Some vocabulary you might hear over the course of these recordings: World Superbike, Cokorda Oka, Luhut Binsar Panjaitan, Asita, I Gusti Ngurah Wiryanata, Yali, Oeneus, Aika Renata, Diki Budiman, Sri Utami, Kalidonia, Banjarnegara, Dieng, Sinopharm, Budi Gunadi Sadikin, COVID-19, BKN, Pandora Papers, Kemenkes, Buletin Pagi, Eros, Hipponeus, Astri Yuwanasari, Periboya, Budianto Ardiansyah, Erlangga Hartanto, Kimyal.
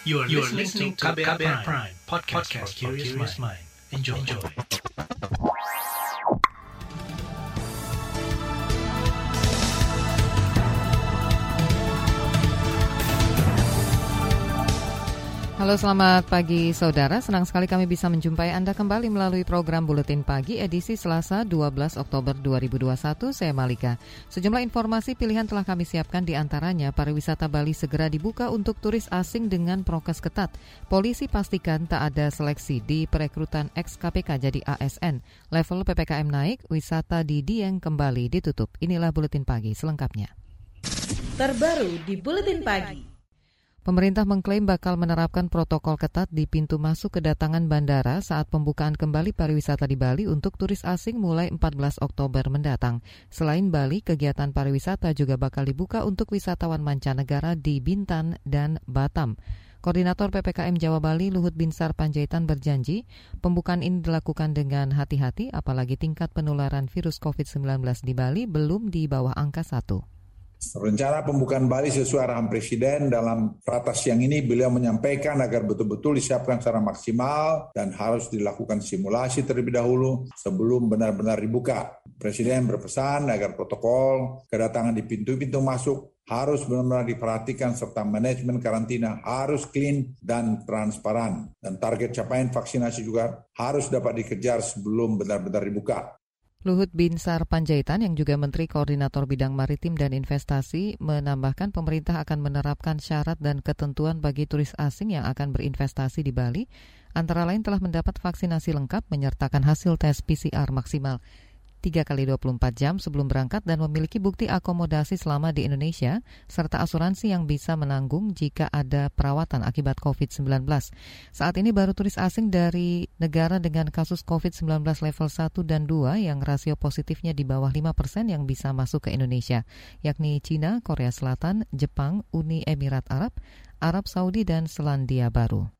You are listening to KBR Prime, podcast for curious mind. Enjoy. Halo, selamat pagi saudara. Senang sekali kami bisa menjumpai Anda kembali melalui program Buletin Pagi edisi Selasa 12 Oktober 2021. Saya Malika. Sejumlah informasi pilihan telah kami siapkan, di antaranya pariwisata Bali segera dibuka untuk turis asing dengan prokes ketat. Polisi pastikan tak ada seleksi di perekrutan ex-KPK jadi ASN. Level PPKM naik, wisata di Dieng kembali ditutup. Inilah Buletin Pagi selengkapnya. Terbaru di Buletin Pagi. Pemerintah mengklaim bakal menerapkan protokol ketat di pintu masuk kedatangan bandara saat pembukaan kembali pariwisata di Bali untuk turis asing mulai 14 Oktober mendatang. Selain Bali, kegiatan pariwisata juga bakal dibuka untuk wisatawan mancanegara di Bintan dan Batam. Koordinator PPKM Jawa Bali Luhut Binsar Panjaitan berjanji pembukaan ini dilakukan dengan hati-hati, apalagi tingkat penularan virus COVID-19 di Bali belum di bawah angka 1. Rencana pembukaan Bali sesuai arahan Presiden dalam ratas yang ini, beliau menyampaikan agar betul-betul disiapkan secara maksimal dan harus dilakukan simulasi terlebih dahulu sebelum benar-benar dibuka. Presiden berpesan agar protokol kedatangan di pintu-pintu masuk harus benar-benar diperhatikan serta manajemen karantina harus clean dan transparan. Dan target capaian vaksinasi juga harus dapat dikejar sebelum benar-benar dibuka. Luhut Binsar Panjaitan yang juga Menteri Koordinator Bidang Maritim dan Investasi menambahkan pemerintah akan menerapkan syarat dan ketentuan bagi turis asing yang akan berinvestasi di Bali, antara lain telah mendapat vaksinasi lengkap menyertakan hasil tes PCR maksimal 3x24 jam sebelum berangkat dan memiliki bukti akomodasi selama di Indonesia, serta asuransi yang bisa menanggung jika ada perawatan akibat COVID-19. Saat ini baru turis asing dari negara dengan kasus COVID-19 level 1 dan 2 yang rasio positifnya di bawah 5% yang bisa masuk ke Indonesia, yakni Cina, Korea Selatan, Jepang, Uni Emirat Arab, Arab Saudi, dan Selandia Baru.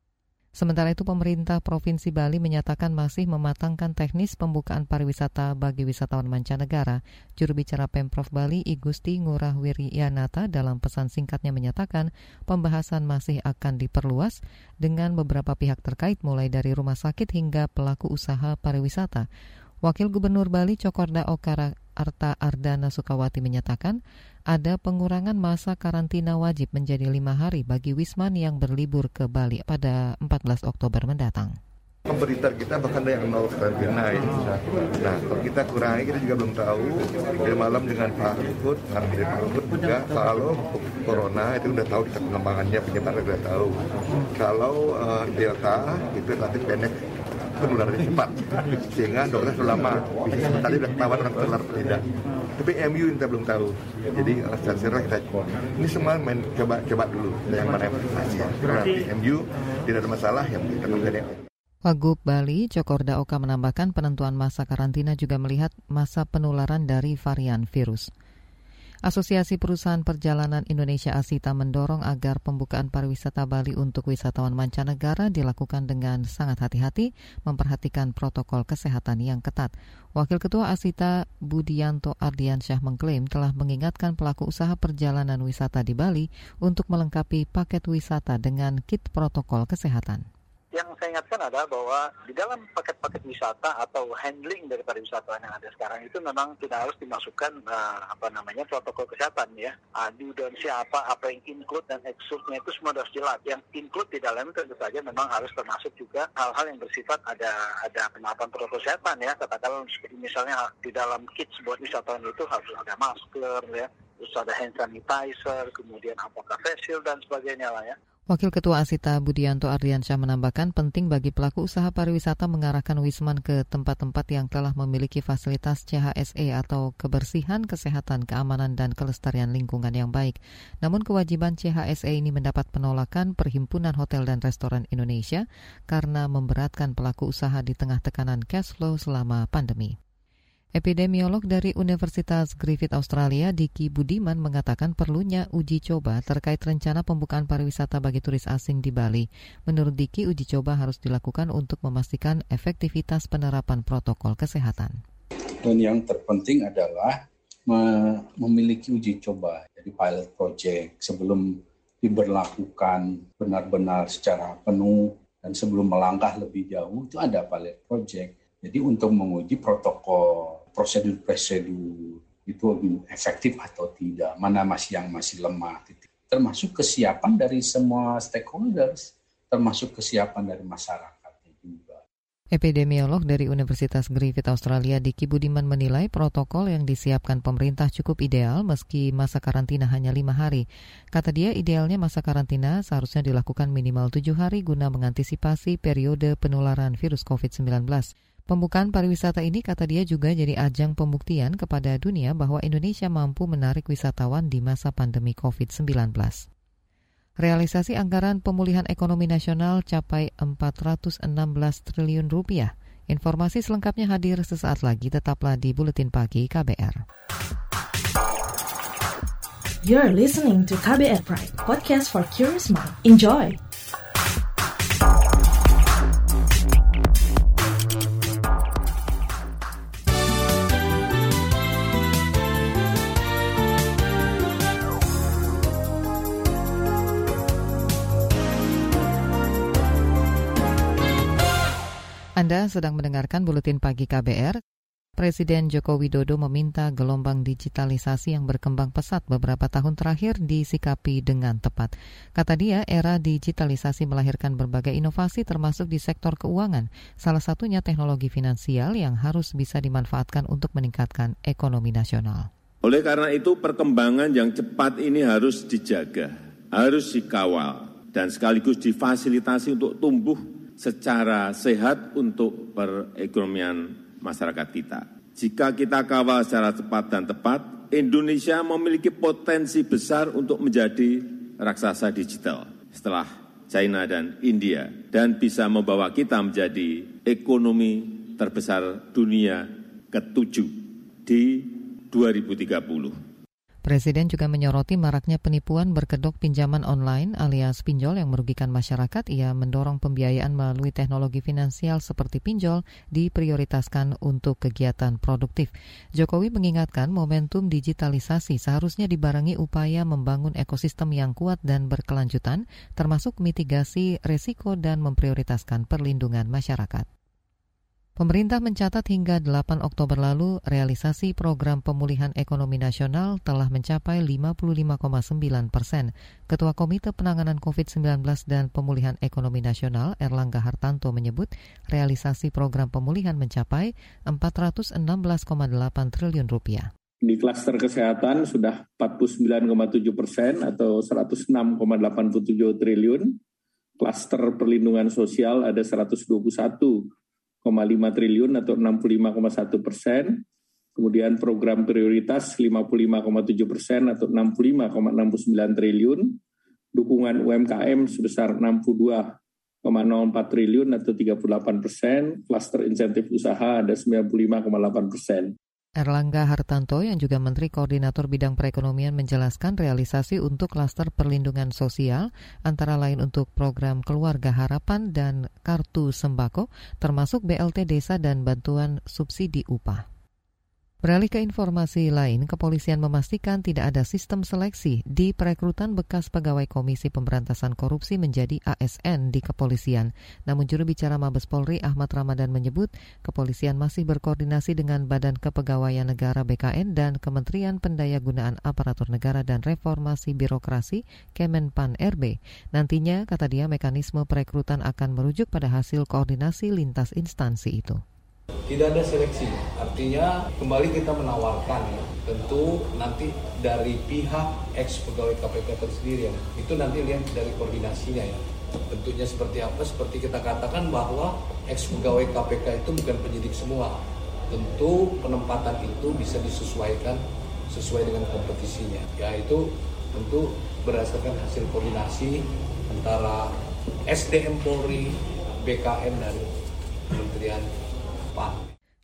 Sementara itu, pemerintah Provinsi Bali menyatakan masih mematangkan teknis pembukaan pariwisata bagi wisatawan mancanegara. Juru bicara Pemprov Bali, I Gusti Ngurah Wiryanata, dalam pesan singkatnya menyatakan pembahasan masih akan diperluas dengan beberapa pihak terkait, mulai dari rumah sakit hingga pelaku usaha pariwisata. Wakil Gubernur Bali, Cokorda Oka Arta Ardana Sukawati, menyatakan ada pengurangan masa karantina wajib menjadi 5 hari bagi wisman yang berlibur ke Bali pada 14 Oktober mendatang. Pemerintah kita bahkan ada yang 0 karantina itu. Nah, kalau kita kurangi, kita juga belum tahu. Dari malam dengan Pak Luhut, juga Pak Alo, Corona itu udah tahu kita pengembangannya, penyebarannya udah tahu. Kalau Delta itu relatif pendek, penularannya cepat, sehingga dokter sudah lama. Tadi sudah ketahuan orang terlar tidak. Tapi MU kita belum tahu. Jadi secara kita ini semua main coba dulu. Yang mana yang berhasil. Berarti MU tidak ada masalah yang kita lakukan. Wagub Bali, Cokorda Oka, menambahkan penentuan masa karantina juga melihat masa penularan dari varian virus. Asosiasi Perusahaan Perjalanan Indonesia Asita mendorong agar pembukaan pariwisata Bali untuk wisatawan mancanegara dilakukan dengan sangat hati-hati, memperhatikan protokol kesehatan yang ketat. Wakil Ketua Asita Budianto Ardiansyah mengklaim telah mengingatkan pelaku usaha perjalanan wisata di Bali untuk melengkapi paket wisata dengan kit protokol kesehatan. Yang saya ingatkan ada bahwa di dalam paket-paket wisata atau handling dari pariwisatawan yang ada sekarang itu memang tidak harus dimasukkan protokol kesehatan ya. Adu dan apa yang include dan exclude-nya itu semua harus jelas. Yang include di dalam itu tentu saja memang harus termasuk juga hal-hal yang bersifat ada penerapan protokol kesehatan ya. Katakanlah misalnya di dalam kits buat wisatawan itu harus ada masker ya, terus ada hand sanitizer, kemudian apakah face shield dan sebagainya lah ya. Wakil Ketua Asita Budianto Ardiansyah menambahkan penting bagi pelaku usaha pariwisata mengarahkan wisman ke tempat-tempat yang telah memiliki fasilitas CHSE atau kebersihan, kesehatan, keamanan, dan kelestarian lingkungan yang baik. Namun kewajiban CHSE ini mendapat penolakan Perhimpunan Hotel dan Restoran Indonesia karena memberatkan pelaku usaha di tengah tekanan cash flow selama pandemi. Epidemiolog dari Universitas Griffith Australia, Diki Budiman, mengatakan perlunya uji coba terkait rencana pembukaan pariwisata bagi turis asing di Bali. Menurut Diki, uji coba harus dilakukan untuk memastikan efektivitas penerapan protokol kesehatan. Dan yang terpenting adalah memiliki uji coba, jadi pilot project sebelum diberlakukan benar-benar secara penuh, dan sebelum melangkah lebih jauh itu ada pilot project. Jadi untuk menguji protokol, prosedur-prosedur itu efektif atau tidak, mana masih yang masih lemah, termasuk kesiapan dari semua stakeholders, termasuk kesiapan dari masyarakatnya juga. Epidemiolog dari Universitas Griffith Australia Diki Budiman menilai protokol yang disiapkan pemerintah cukup ideal meski masa karantina hanya 5 hari. Kata dia idealnya masa karantina seharusnya dilakukan minimal 7 hari guna mengantisipasi periode penularan virus COVID-19. Pembukaan pariwisata ini kata dia juga jadi ajang pembuktian kepada dunia bahwa Indonesia mampu menarik wisatawan di masa pandemi COVID-19. Realisasi anggaran pemulihan ekonomi nasional capai 416 triliun rupiah. Informasi selengkapnya hadir sesaat lagi, tetaplah di Buletin Pagi KBR. You're listening to KBR Prime, podcast for curious mind. Enjoy! Anda sedang mendengarkan Buletin Pagi KBR. Presiden Joko Widodo meminta gelombang digitalisasi yang berkembang pesat beberapa tahun terakhir disikapi dengan tepat. Kata dia, era digitalisasi melahirkan berbagai inovasi termasuk di sektor keuangan. Salah satunya teknologi finansial yang harus bisa dimanfaatkan untuk meningkatkan ekonomi nasional. Oleh karena itu, perkembangan yang cepat ini harus dijaga, harus dikawal, dan sekaligus difasilitasi untuk tumbuh secara sehat untuk perekonomian masyarakat kita. Jika kita kawal secara cepat dan tepat, Indonesia memiliki potensi besar untuk menjadi raksasa digital setelah China dan India, dan bisa membawa kita menjadi ekonomi terbesar dunia ke-7 di 2030. Presiden juga menyoroti maraknya penipuan berkedok pinjaman online alias pinjol yang merugikan masyarakat. Ia mendorong pembiayaan melalui teknologi finansial seperti pinjol diprioritaskan untuk kegiatan produktif. Jokowi mengingatkan momentum digitalisasi seharusnya dibarengi upaya membangun ekosistem yang kuat dan berkelanjutan, termasuk mitigasi risiko dan memprioritaskan perlindungan masyarakat. Pemerintah mencatat hingga 8 Oktober lalu, realisasi program pemulihan ekonomi nasional telah mencapai 55,9%. Ketua Komite Penanganan COVID-19 dan Pemulihan Ekonomi Nasional, Erlangga Hartanto, menyebut realisasi program pemulihan mencapai 416,8 triliun rupiah. Di klaster kesehatan sudah 49,7% atau 106,87 triliun. Klaster perlindungan sosial ada 121,5 triliun atau 65,1%, kemudian program prioritas 55,7% atau 65,69 triliun, dukungan UMKM sebesar 62,04 triliun atau 38%, klaster insentif usaha ada 95,8%. Erlangga Hartanto yang juga Menteri Koordinator Bidang Perekonomian menjelaskan realisasi untuk klaster perlindungan sosial antara lain untuk program Keluarga Harapan dan Kartu Sembako termasuk BLT Desa dan bantuan subsidi upah. Beralih ke informasi lain, kepolisian memastikan tidak ada sistem seleksi di perekrutan bekas pegawai Komisi Pemberantasan Korupsi menjadi ASN di kepolisian. Namun juru bicara Mabes Polri Ahmad Ramadan menyebut kepolisian masih berkoordinasi dengan Badan Kepegawaian Negara BKN dan Kementerian Pendayagunaan Aparatur Negara dan Reformasi Birokrasi Kemenpan RB. Nantinya, kata dia, mekanisme perekrutan akan merujuk pada hasil koordinasi lintas instansi itu. Tidak ada seleksi, artinya kembali kita menawarkan ya. Tentu nanti dari pihak ex-pegawai KPK tersendiri ya. Itu nanti lihat dari koordinasinya ya. Bentuknya seperti apa, seperti kita katakan bahwa ex-pegawai KPK itu bukan penyidik semua. Tentu penempatan itu bisa disesuaikan sesuai dengan kompetisinya. Yaitu tentu berdasarkan hasil koordinasi antara SDM Polri, BKN dan Kementerian.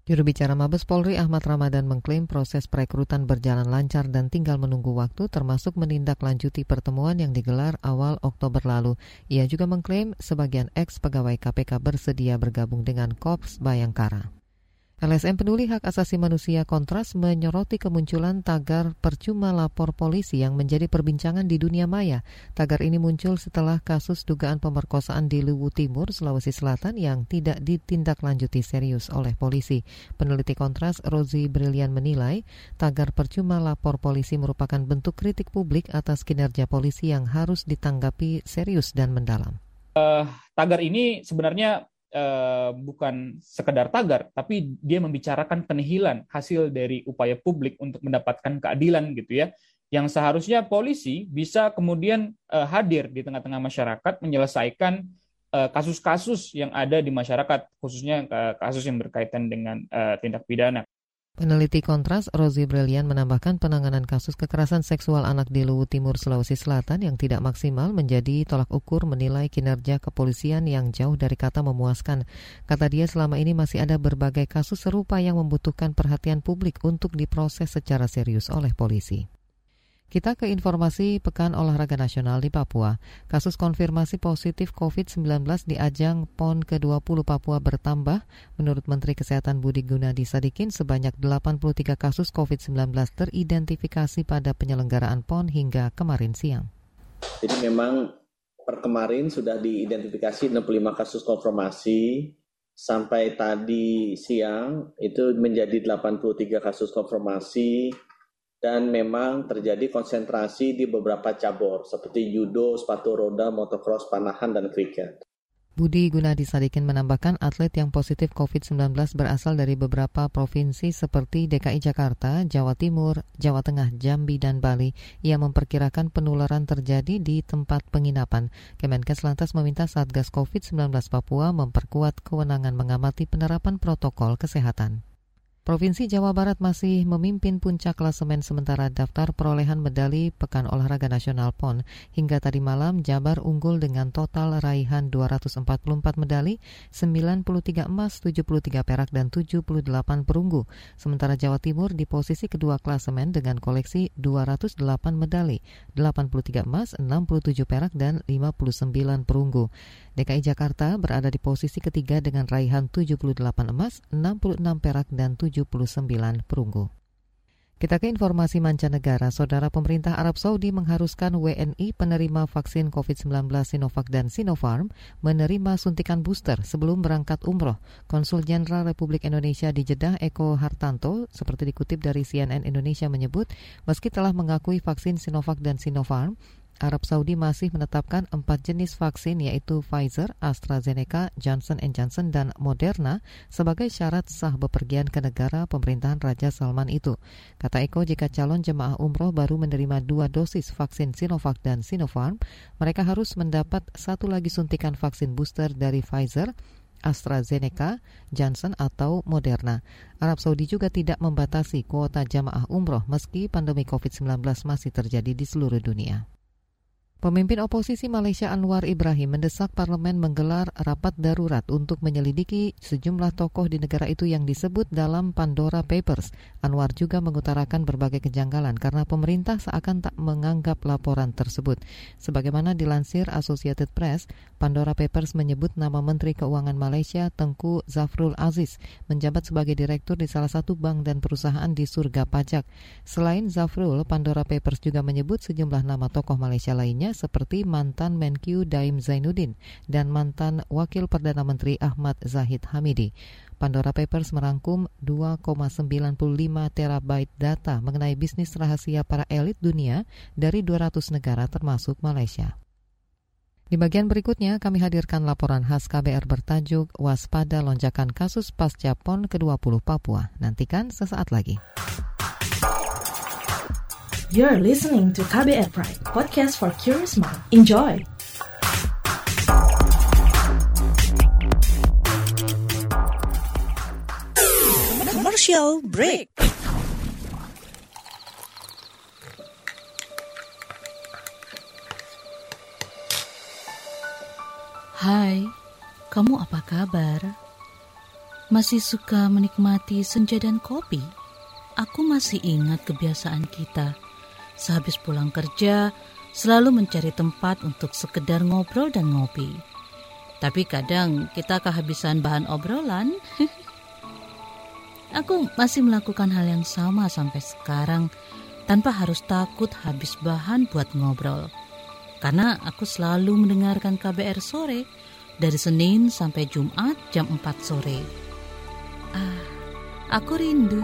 Juru bicara Mabes Polri Ahmad Ramadan mengklaim proses perekrutan berjalan lancar dan tinggal menunggu waktu termasuk menindaklanjuti pertemuan yang digelar awal Oktober lalu. Ia juga mengklaim sebagian eks pegawai KPK bersedia bergabung dengan Korps Bayangkara. LSM Peduli Hak Asasi Manusia Kontras menyoroti kemunculan tagar percuma lapor polisi yang menjadi perbincangan di dunia maya. Tagar ini muncul setelah kasus dugaan pemerkosaan di Luwu Timur, Sulawesi Selatan yang tidak ditindaklanjuti serius oleh polisi. Peneliti Kontras Rozi Brilian menilai tagar percuma lapor polisi merupakan bentuk kritik publik atas kinerja polisi yang harus ditanggapi serius dan mendalam. Tagar ini sebenarnya bukan sekedar tagar, tapi dia membicarakan penihilan hasil dari upaya publik untuk mendapatkan keadilan gitu ya, yang seharusnya polisi bisa kemudian hadir di tengah-tengah masyarakat menyelesaikan kasus-kasus yang ada di masyarakat, khususnya kasus yang berkaitan dengan tindak pidana. Peneliti Kontras Rozi Brilian menambahkan penanganan kasus kekerasan seksual anak di Luwu Timur, Sulawesi Selatan yang tidak maksimal menjadi tolak ukur menilai kinerja kepolisian yang jauh dari kata memuaskan. Kata dia, selama ini masih ada berbagai kasus serupa yang membutuhkan perhatian publik untuk diproses secara serius oleh polisi. Kita ke informasi Pekan Olahraga Nasional di Papua. Kasus konfirmasi positif COVID-19 di ajang PON ke-20 Papua bertambah. Menurut Menteri Kesehatan Budi Gunadi Sadikin, sebanyak 83 kasus COVID-19 teridentifikasi pada penyelenggaraan PON hingga kemarin siang. Jadi memang per kemarin sudah diidentifikasi 65 kasus konfirmasi. Sampai tadi siang itu menjadi 83 kasus konfirmasi. Dan memang terjadi konsentrasi di beberapa cabur seperti judo, sepatu roda, motocross, panahan, dan kriket. Budi Gunadi Sadikin menambahkan atlet yang positif COVID-19 berasal dari beberapa provinsi seperti DKI Jakarta, Jawa Timur, Jawa Tengah, Jambi, dan Bali. Ia memperkirakan penularan terjadi di tempat penginapan. Kemenkes lantas meminta Satgas COVID-19 Papua memperkuat kewenangan mengamati penerapan protokol kesehatan. Provinsi Jawa Barat masih memimpin puncak klasemen sementara daftar perolehan medali Pekan Olahraga Nasional PON. Hingga tadi malam, Jabar unggul dengan total raihan 244 medali, 93 emas, 73 perak, dan 78 perunggu. Sementara Jawa Timur di posisi kedua klasemen dengan koleksi 208 medali, 83 emas, 67 perak, dan 59 perunggu. DKI Jakarta berada di posisi ketiga dengan raihan 78 emas, 66 perak, dan 79 perunggu. Kita ke informasi mancanegara, saudara. Pemerintah Arab Saudi mengharuskan WNI penerima vaksin COVID-19 Sinovac dan Sinopharm menerima suntikan booster sebelum berangkat umroh. Konsul Jenderal Republik Indonesia di Jeddah, Eko Hartanto, seperti dikutip dari CNN Indonesia menyebut, meski telah mengakui vaksin Sinovac dan Sinopharm, Arab Saudi masih menetapkan 4 jenis vaksin yaitu Pfizer, AstraZeneca, Johnson & Johnson, dan Moderna sebagai syarat sah bepergian ke negara pemerintahan Raja Salman itu. Kata Eko, jika calon jemaah umroh baru menerima 2 dosis vaksin Sinovac dan Sinopharm, mereka harus mendapat 1 lagi suntikan vaksin booster dari Pfizer, AstraZeneca, Johnson, atau Moderna. Arab Saudi juga tidak membatasi kuota jemaah umroh meski pandemi COVID-19 masih terjadi di seluruh dunia. Pemimpin oposisi Malaysia Anwar Ibrahim mendesak parlemen menggelar rapat darurat untuk menyelidiki sejumlah tokoh di negara itu yang disebut dalam Pandora Papers. Anwar juga mengutarakan berbagai kejanggalan karena pemerintah seakan tak menganggap laporan tersebut. Sebagaimana dilansir Associated Press, Pandora Papers menyebut nama Menteri Keuangan Malaysia Tengku Zafrul Aziz menjabat sebagai direktur di salah satu bank dan perusahaan di surga pajak. Selain Zafrul, Pandora Papers juga menyebut sejumlah nama tokoh Malaysia lainnya seperti mantan Menkyu Daim Zainuddin dan mantan Wakil Perdana Menteri Ahmad Zahid Hamidi. Pandora Papers merangkum 2,95 terabyte data mengenai bisnis rahasia para elit dunia dari 200 negara termasuk Malaysia. Di bagian berikutnya kami hadirkan laporan khas KBR bertajuk Waspada Lonjakan Kasus Pasca PON ke-20 Papua. Nantikan sesaat lagi. You're listening to KBR Prime, podcast for curious mind. Enjoy! Commercial break. Hai, kamu apa kabar? Masih suka menikmati senja dan kopi? Aku masih ingat kebiasaan kita. Sehabis pulang kerja, selalu mencari tempat untuk sekedar ngobrol dan ngopi. Tapi kadang kita kehabisan bahan obrolan. Aku masih melakukan hal yang sama sampai sekarang tanpa harus takut habis bahan buat ngobrol. Karena aku selalu mendengarkan KBR sore dari Senin sampai Jumat jam 4 sore. Ah, aku rindu.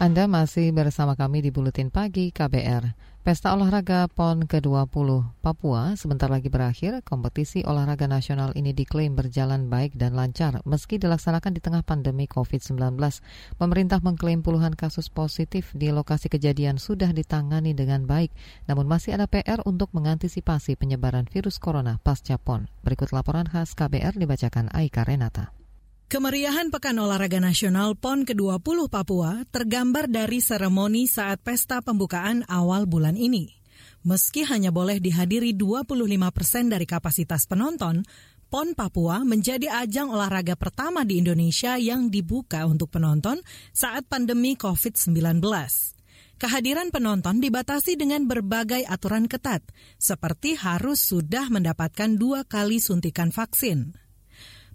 Anda masih bersama kami di Buletin Pagi KBR. Pesta olahraga PON ke-20 Papua sebentar lagi berakhir. Kompetisi olahraga nasional ini diklaim berjalan baik dan lancar meski dilaksanakan di tengah pandemi COVID-19. Pemerintah mengklaim puluhan kasus positif di lokasi kejadian sudah ditangani dengan baik, namun masih ada PR untuk mengantisipasi penyebaran virus corona pasca PON. Berikut laporan khas KBR dibacakan Aika Renata. Kemeriahan Pekan Olahraga Nasional PON ke-20 Papua tergambar dari seremoni saat pesta pembukaan awal bulan ini. Meski hanya boleh dihadiri 25% dari kapasitas penonton, PON Papua menjadi ajang olahraga pertama di Indonesia yang dibuka untuk penonton saat pandemi COVID-19. Kehadiran penonton dibatasi dengan berbagai aturan ketat, seperti harus sudah mendapatkan 2 kali suntikan vaksin.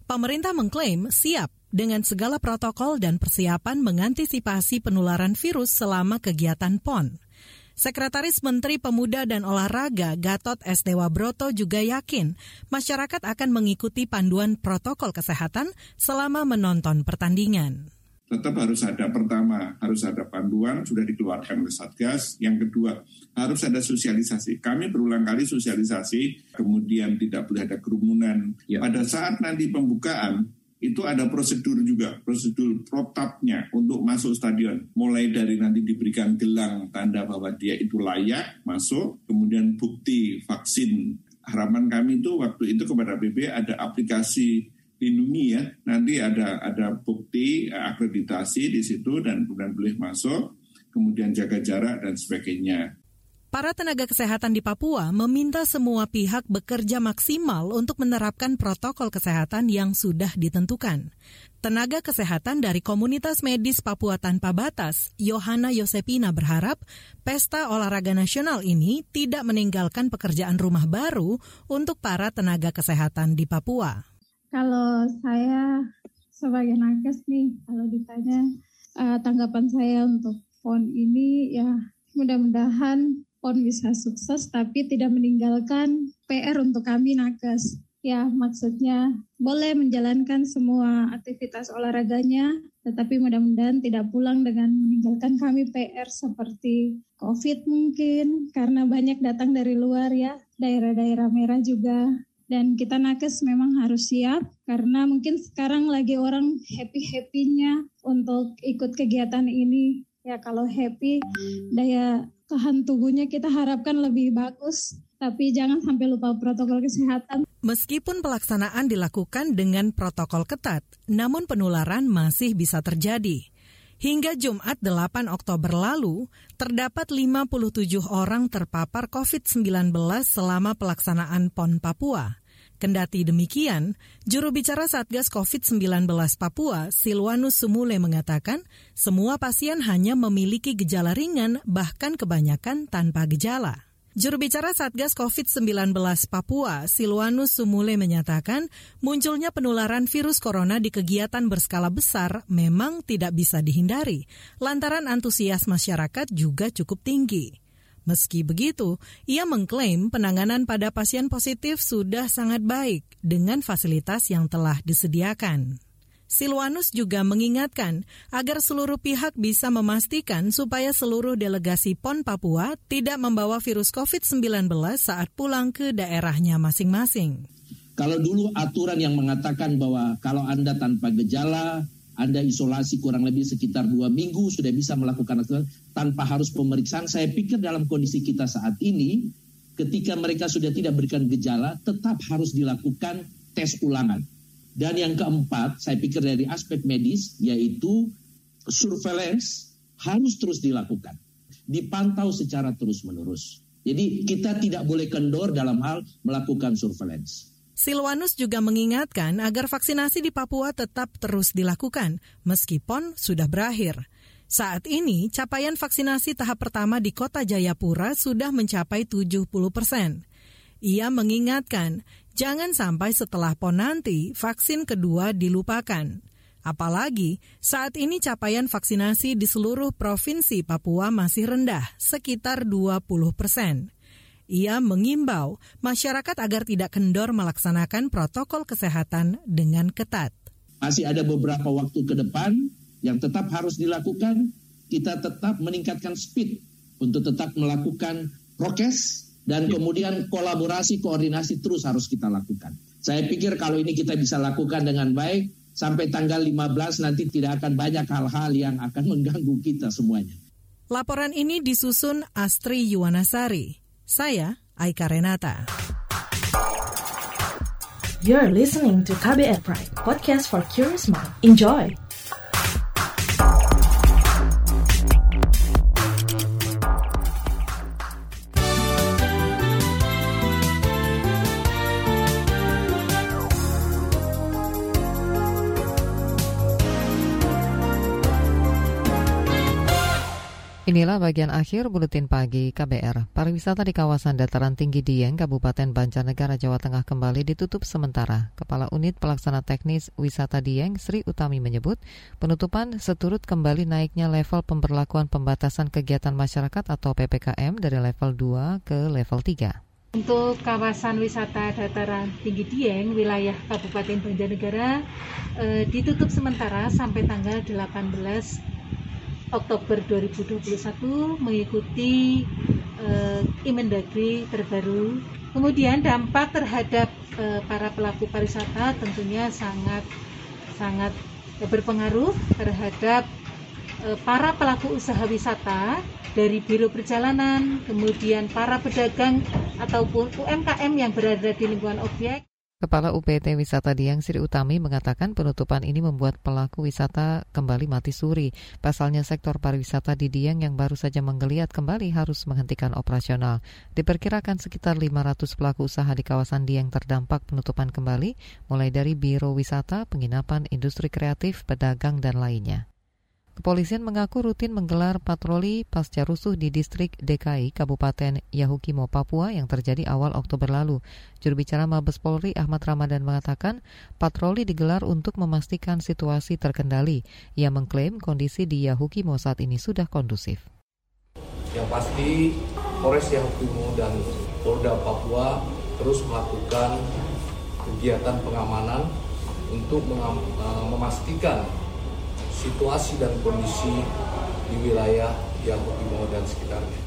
Pemerintah mengklaim siap dengan segala protokol dan persiapan mengantisipasi penularan virus selama kegiatan PON. Sekretaris Menteri Pemuda dan Olahraga Gatot S. Dewabroto juga yakin masyarakat akan mengikuti panduan protokol kesehatan selama menonton pertandingan. Tetap harus ada pertama, harus ada panduan, sudah dikeluarkan oleh Satgas. Yang kedua, harus ada sosialisasi. Kami berulang kali sosialisasi, kemudian tidak boleh ada kerumunan. Ya. Pada saat nanti pembukaan, itu ada prosedur juga, prosedur protapnya untuk masuk stadion. Mulai dari nanti diberikan gelang, tanda bahwa dia itu layak masuk, kemudian bukti vaksin. Harapan kami itu waktu itu kepada PP ada aplikasi lindungi ya, nanti ada bukti akreditasi di situ dan kemudian boleh masuk, kemudian jaga jarak dan sebagainya. Para tenaga kesehatan di Papua meminta semua pihak bekerja maksimal untuk menerapkan protokol kesehatan yang sudah ditentukan. Tenaga kesehatan dari Komunitas Medis Papua Tanpa Batas, Yohana Yosepina berharap pesta olahraga nasional ini tidak meninggalkan pekerjaan rumah baru untuk para tenaga kesehatan di Papua. Kalau saya sebagai nakes nih, kalau ditanya tanggapan saya untuk PON ini ya mudah-mudahan PON bisa sukses tapi tidak meninggalkan PR untuk kami nakes. Ya maksudnya boleh menjalankan semua aktivitas olahraganya tetapi mudah-mudahan tidak pulang dengan meninggalkan kami PR seperti COVID mungkin karena banyak datang dari luar ya, daerah-daerah merah juga. Dan kita nakes memang harus siap karena mungkin sekarang lagi orang happy-happynya untuk ikut kegiatan ini. Ya kalau happy daya tahan tubuhnya kita harapkan lebih bagus, tapi jangan sampai lupa protokol kesehatan. Meskipun pelaksanaan dilakukan dengan protokol ketat, namun penularan masih bisa terjadi. Hingga Jumat 8 Oktober lalu, terdapat 57 orang terpapar COVID-19 selama pelaksanaan PON Papua. Kendati demikian, juru bicara Satgas COVID-19 Papua, Silwanus Sumule mengatakan, semua pasien hanya memiliki gejala ringan, bahkan kebanyakan tanpa gejala. Juru bicara Satgas COVID-19 Papua, Silwanus Sumule menyatakan, munculnya penularan virus corona di kegiatan berskala besar memang tidak bisa dihindari, lantaran antusias masyarakat juga cukup tinggi. Meski begitu, ia mengklaim penanganan pada pasien positif sudah sangat baik dengan fasilitas yang telah disediakan. Silwanus juga mengingatkan agar seluruh pihak bisa memastikan supaya seluruh delegasi PON Papua tidak membawa virus COVID-19 saat pulang ke daerahnya masing-masing. Kalau dulu aturan yang mengatakan bahwa kalau Anda tanpa gejala, Anda isolasi kurang lebih sekitar 2 minggu sudah bisa melakukan aturan tanpa harus pemeriksaan. Saya pikir dalam kondisi kita saat ini, ketika mereka sudah tidak berikan gejala, tetap harus dilakukan tes ulangan. Dan yang keempat, saya pikir dari aspek medis, yaitu surveillance harus terus dilakukan. Dipantau secara terus-menerus. Jadi kita tidak boleh kendor dalam hal melakukan surveillance. Silwanus juga mengingatkan agar vaksinasi di Papua tetap terus dilakukan, meski PON sudah berakhir. Saat ini, capaian vaksinasi tahap pertama di Kota Jayapura sudah mencapai 70%. Ia mengingatkan, jangan sampai setelah PON nanti, vaksin kedua dilupakan. Apalagi, saat ini capaian vaksinasi di seluruh provinsi Papua masih rendah, sekitar 20%. Ia mengimbau masyarakat agar tidak kendor melaksanakan protokol kesehatan dengan ketat. Masih ada beberapa waktu ke depan yang tetap harus dilakukan, kita tetap meningkatkan speed untuk tetap melakukan prokes dan kemudian kolaborasi, koordinasi terus harus kita lakukan. Saya pikir kalau ini kita bisa lakukan dengan baik, sampai tanggal 15 nanti tidak akan banyak hal-hal yang akan mengganggu kita semuanya. Laporan ini disusun Astri Yuwanasari. Saya Aika Renata. You're listening to KBR Prime, podcast for curious mind. Enjoy. Inilah bagian akhir Buletin Pagi KBR. Pariwisata di kawasan dataran tinggi Dieng, Kabupaten Banjarnegara, Jawa Tengah kembali ditutup sementara. Kepala Unit Pelaksana Teknis Wisata Dieng, Sri Utami menyebut, penutupan seturut kembali naiknya level pemberlakuan pembatasan kegiatan masyarakat atau PPKM dari level 2 ke level 3. Untuk kawasan wisata dataran tinggi Dieng, wilayah Kabupaten Banjarnegara, ditutup sementara sampai tanggal 18 Oktober 2021 mengikuti Imendagri terbaru. Kemudian dampak terhadap para pelaku pariwisata tentunya sangat berpengaruh terhadap para pelaku usaha wisata dari biro perjalanan, kemudian para pedagang ataupun UMKM yang berada di lingkungan objek. Kepala UPT Wisata Dieng Sri Utami mengatakan penutupan ini membuat pelaku wisata kembali mati suri. Pasalnya sektor pariwisata di Dieng yang baru saja menggeliat kembali harus menghentikan operasional. Diperkirakan sekitar 500 pelaku usaha di kawasan Dieng terdampak penutupan kembali, mulai dari biro wisata, penginapan, industri kreatif, pedagang, dan lainnya. Kepolisian mengaku rutin menggelar patroli pasca rusuh di distrik DKI Kabupaten Yahukimo, Papua yang terjadi awal Oktober lalu. Juru bicara Mabes Polri Ahmad Ramadan mengatakan patroli digelar untuk memastikan situasi terkendali. Ia mengklaim kondisi di Yahukimo saat ini sudah kondusif. Yang pasti Polres Yahukimo dan Polda Papua terus melakukan kegiatan pengamanan untuk memastikan situasi dan kondisi di wilayah Yahukimo dan sekitarnya.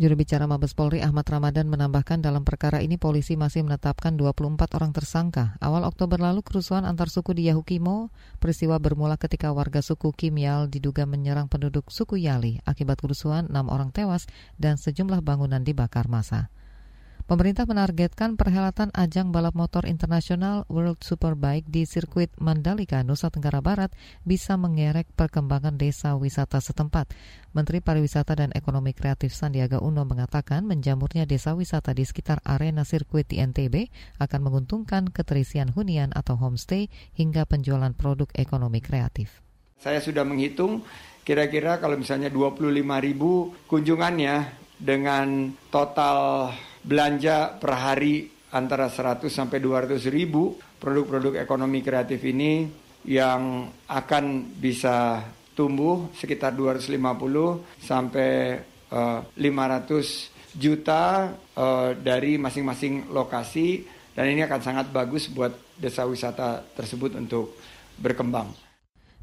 Juru bicara Mabes Polri Ahmad Ramadan menambahkan dalam perkara ini polisi masih menetapkan 24 orang tersangka. Awal Oktober lalu kerusuhan antar suku di Yahukimo, peristiwa bermula ketika warga suku Kimyal diduga menyerang penduduk suku Yali. Akibat kerusuhan 6 orang tewas dan sejumlah bangunan dibakar massa. Pemerintah menargetkan perhelatan ajang balap motor internasional World Superbike di sirkuit Mandalika, Nusa Tenggara Barat bisa mengerek perkembangan desa wisata setempat. Menteri Pariwisata dan Ekonomi Kreatif Sandiaga Uno mengatakan menjamurnya desa wisata di sekitar arena sirkuit di NTB akan menguntungkan keterisian hunian atau homestay hingga penjualan produk ekonomi kreatif. Saya sudah menghitung kira-kira kalau misalnya 25.000 kunjungannya dengan total belanja per hari antara 100 sampai 200.000 produk-produk ekonomi kreatif ini yang akan bisa tumbuh sekitar 250 sampai 500 juta dari masing-masing lokasi dan ini akan sangat bagus buat desa wisata tersebut untuk berkembang.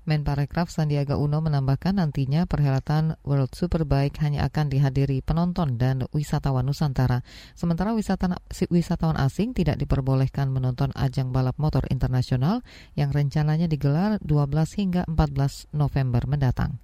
Menparekraf Sandiaga Uno menambahkan nantinya perhelatan World Superbike hanya akan dihadiri penonton dan wisatawan Nusantara. Sementara wisatawan asing tidak diperbolehkan menonton ajang balap motor internasional yang rencananya digelar 12 hingga 14 November mendatang.